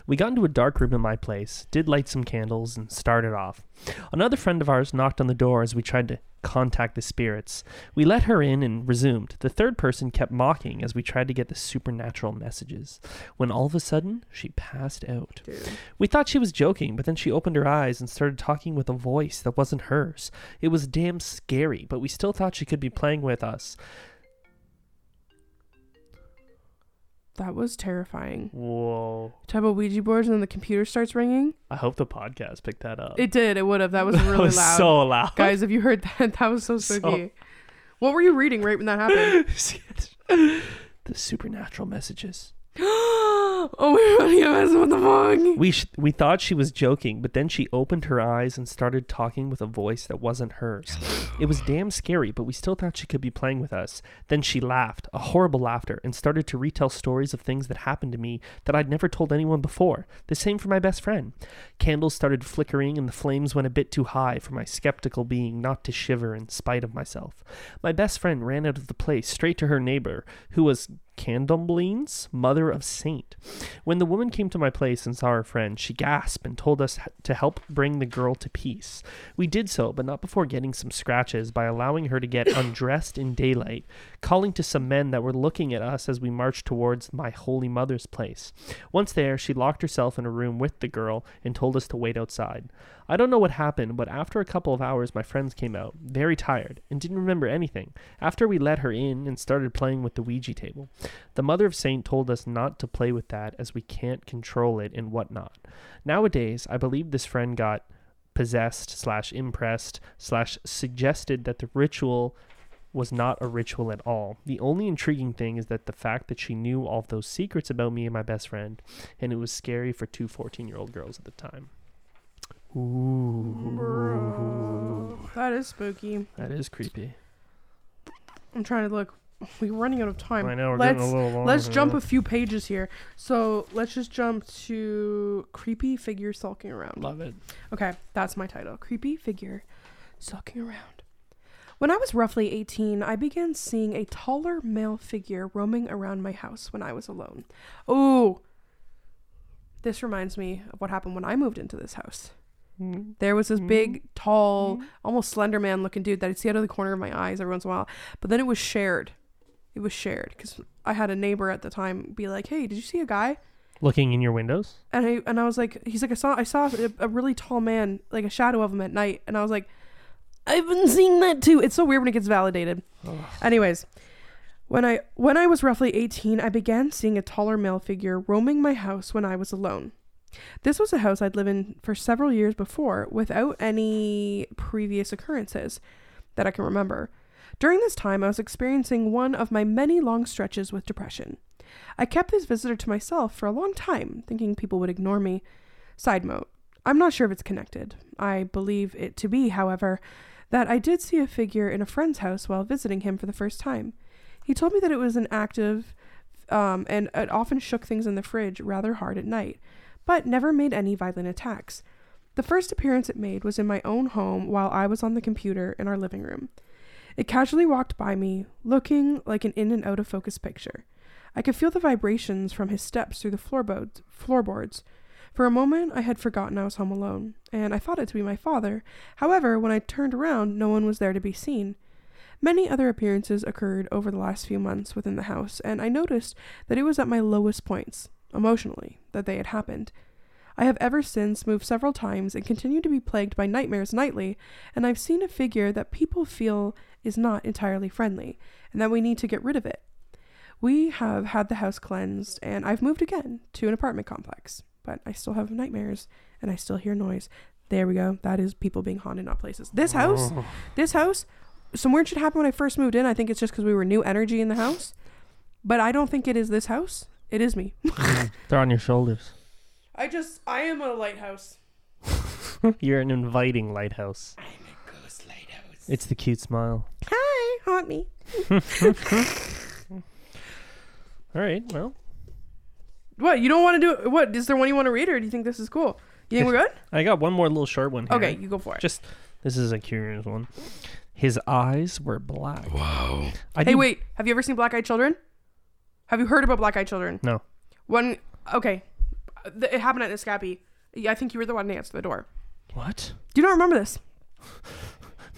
We got into a dark room in my place, did light some candles, and started off. Another friend of ours knocked on the door as we tried to contact the spirits. We let her in and resumed. The third person kept mocking as we tried to get the supernatural messages, when all of a sudden she passed out. Dude. We thought she was joking, but then she opened her eyes and started talking with a voice that wasn't hers. It was damn scary, but we still thought she could be playing with us. That was terrifying. Whoa. Type of Ouija boards and then the computer starts ringing. I hope the podcast picked that up. It did. It would have. That was really loud. So loud. Guys, if you heard that, that was so spooky. What were you reading right when that happened? The supernatural messages. Oh my God, what the fuck? We thought she was joking, but then she opened her eyes and started talking with a voice that wasn't hers. It was damn scary, but we still thought she could be playing with us. Then she laughed, a horrible laughter, and started to retell stories of things that happened to me that I'd never told anyone before. The same for my best friend. Candles started flickering and the flames went a bit too high for my skeptical being not to shiver in spite of myself. My best friend ran out of the place straight to her neighbor, who was Candomblines, mother of saint. When the woman came to my place and saw her friend, she gasped and told us to help bring the girl to peace. We did so, but not before getting some scratches by allowing her to get undressed in daylight, calling to some men that were looking at us as we marched towards my Holy Mother's place. Once there, she locked herself in a room with the girl and told us to wait outside. I don't know what happened, but after a couple of hours, my friends came out, very tired, and didn't remember anything. After we let her in and started playing with the Ouija table, the Mother of Saint told us not to play with that as we can't control it and whatnot. Nowadays, I believe this friend got possessed / impressed / suggested that the ritual was not a ritual at all. The only intriguing thing is that the fact that she knew all of those secrets about me and my best friend, and it was scary for two 14-year-old girls at the time. Ooh. Bro. That is spooky. That is creepy. I'm trying to look. We're running out of time. I know, we're getting a little long. Let's jump a few pages here. So let's just jump to Creepy Figure Sulking Around. Love it. Okay, that's my title. Creepy Figure Sulking Around. When I was roughly 18, I began seeing a taller male figure roaming around my house when I was alone. Oh, this reminds me of what happened when I moved into this house. There was this big, tall, almost slender man looking dude that I'd see out of the corner of my eyes every once in a while. But then it was shared. It was shared because I had a neighbor at the time be like, "Hey, did you see a guy looking in your windows?" And I was like, "He's like, I saw a really tall man, like a shadow of him at night." And I was like, "I've been seeing that too." It's so weird when it gets validated. Ugh. Anyways, when I was roughly 18, I began seeing a taller male figure roaming my house when I was alone. This was a house I'd lived in for several years before without any previous occurrences that I can remember. During this time, I was experiencing one of my many long stretches with depression. I kept this visitor to myself for a long time, thinking people would ignore me. Side note, I'm not sure if it's connected. I believe it to be, however, that I did see a figure in a friend's house while visiting him for the first time. He told me that it was an active, and it often shook things in the fridge rather hard at night, but never made any violent attacks. The first appearance it made was in my own home while I was on the computer in our living room. It casually walked by me, looking like an in and out of focus picture. I could feel the vibrations from his steps through the floorboards. For a moment, I had forgotten I was home alone, and I thought it to be my father. However, when I turned around, no one was there to be seen. Many other appearances occurred over the last few months within the house, and I noticed that it was at my lowest points, emotionally, that they had happened. I have ever since moved several times and continue to be plagued by nightmares nightly, and I've seen a figure that people feel is not entirely friendly, and that we need to get rid of it. We have had the house cleansed, and I've moved again to an apartment complex, but I still have nightmares, and I still hear noise. There we go. That is people being haunted, not places. This house, some weird shit happened when I first moved in. I think it's just because we were new energy in the house, but I don't think it is this house. It is me. They're on your shoulders. I am a lighthouse. You're an inviting lighthouse. I'm a ghost lighthouse. It's the cute smile. Hi, haunt me. All right, well. What, you don't want to do it? What, is there one you want to read, or do you think this is cool? You think we're good? I got one more little short one here. Okay, you go for it. This is a curious one. His eyes were black. Wow. Wait. Have you ever seen Black Eyed Children? Have you heard about Black Eyed Children? No. Okay. It happened at Escapee. I think you were the one to answer the door. What? Do you not remember this?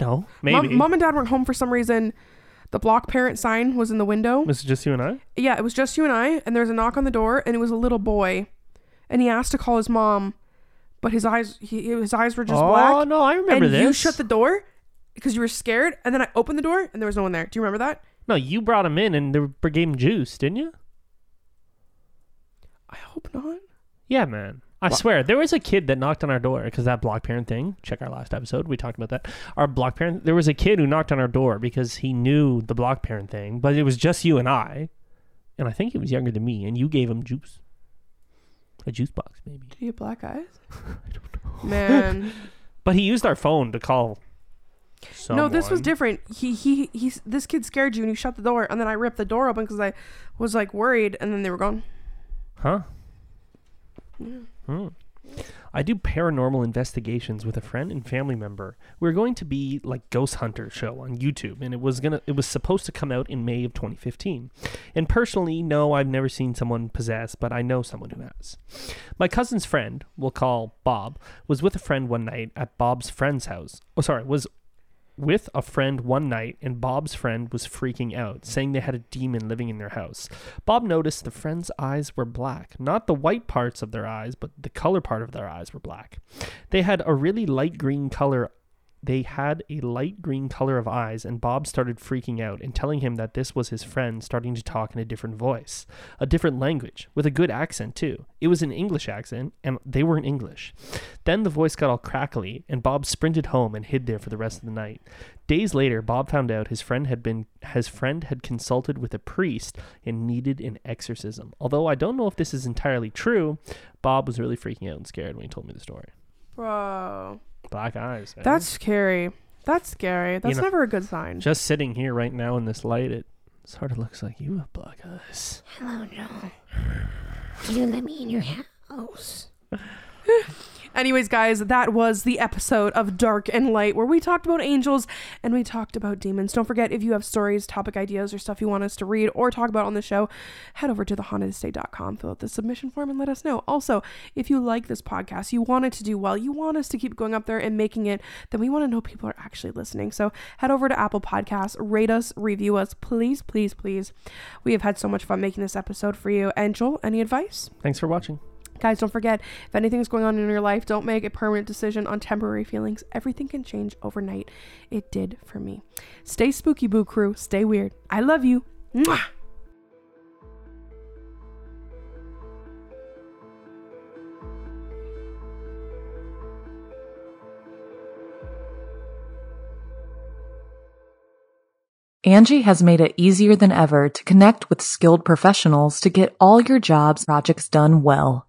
No, maybe. Mom and Dad weren't home for some reason. The block parent sign was in the window. Was it just you and I? Yeah, it was just you and I. And there was a knock on the door, and it was a little boy, and he asked to call his mom, but his eyes were just black. Oh no, I remember this. And you shut the door because you were scared, and then I opened the door, and there was no one there. Do you remember that? No, you brought him in and they gave him juice, didn't you? I hope not. Yeah, man. I swear. There was a kid that knocked on our door because that block parent thing. Check our last episode. We talked about that. Our block parent. There was a kid who knocked on our door because he knew the block parent thing, but it was just you and I. And I think he was younger than me, and you gave him juice. A juice box, maybe. Did he have black eyes? I don't know. Man. But he used our phone to call someone. No, this was different. This kid scared you and you shut the door, and then I ripped the door open because I was like worried, and then they were gone. Huh? Yeah. Hmm. I do paranormal investigations with a friend and family member. We're going to be like Ghost Hunter show on YouTube, and it was supposed to come out in May of 2015. And personally, no, I've never seen someone possessed, but I know someone who has. My cousin's friend, we'll call Bob, was with a friend one night at Bob's friend's house. Oh, sorry, was with a friend one night, and Bob's friend was freaking out, saying they had a demon living in their house. Bob noticed the friend's eyes were black. Not the white parts of their eyes, but the color part of their eyes were black. They had a light green color of eyes, and Bob started freaking out and telling him that this was his friend starting to talk in a different voice, a different language, with a good accent too. It was an English accent, and they weren't English. Then the voice got all crackly, and Bob sprinted home and hid there for the rest of the night. Days later, Bob found out his friend had consulted with a priest and needed an exorcism. Although I don't know if this is entirely true, Bob was really freaking out and scared when he told me the story. Bro. Black eyes. Eh? That's scary. That's scary. That's never a good sign. Just sitting here right now in this light, it sort of looks like you have black eyes. Hello, Joel. You let me in your house. Anyways, guys, that was the episode of Dark and Light, where we talked about angels and we talked about demons. Don't forget, if you have stories, topic ideas, or stuff you want us to read or talk about on the show, head over to thehauntedestate.com, fill out the submission form, and let us know. Also, if you like this podcast, you want it to do well, you want us to keep going up there and making it, then we want to know people are actually listening. So head over to Apple Podcasts, rate us, review us, please, please, please. We have had so much fun making this episode for you. And Joel, any advice? Thanks for watching. Guys, don't forget, if anything's going on in your life, don't make a permanent decision on temporary feelings. Everything can change overnight. It did for me. Stay spooky, Boo Crew. Stay weird. I love you. Mwah! Angie has made it easier than ever to connect with skilled professionals to get all your jobs projects done well.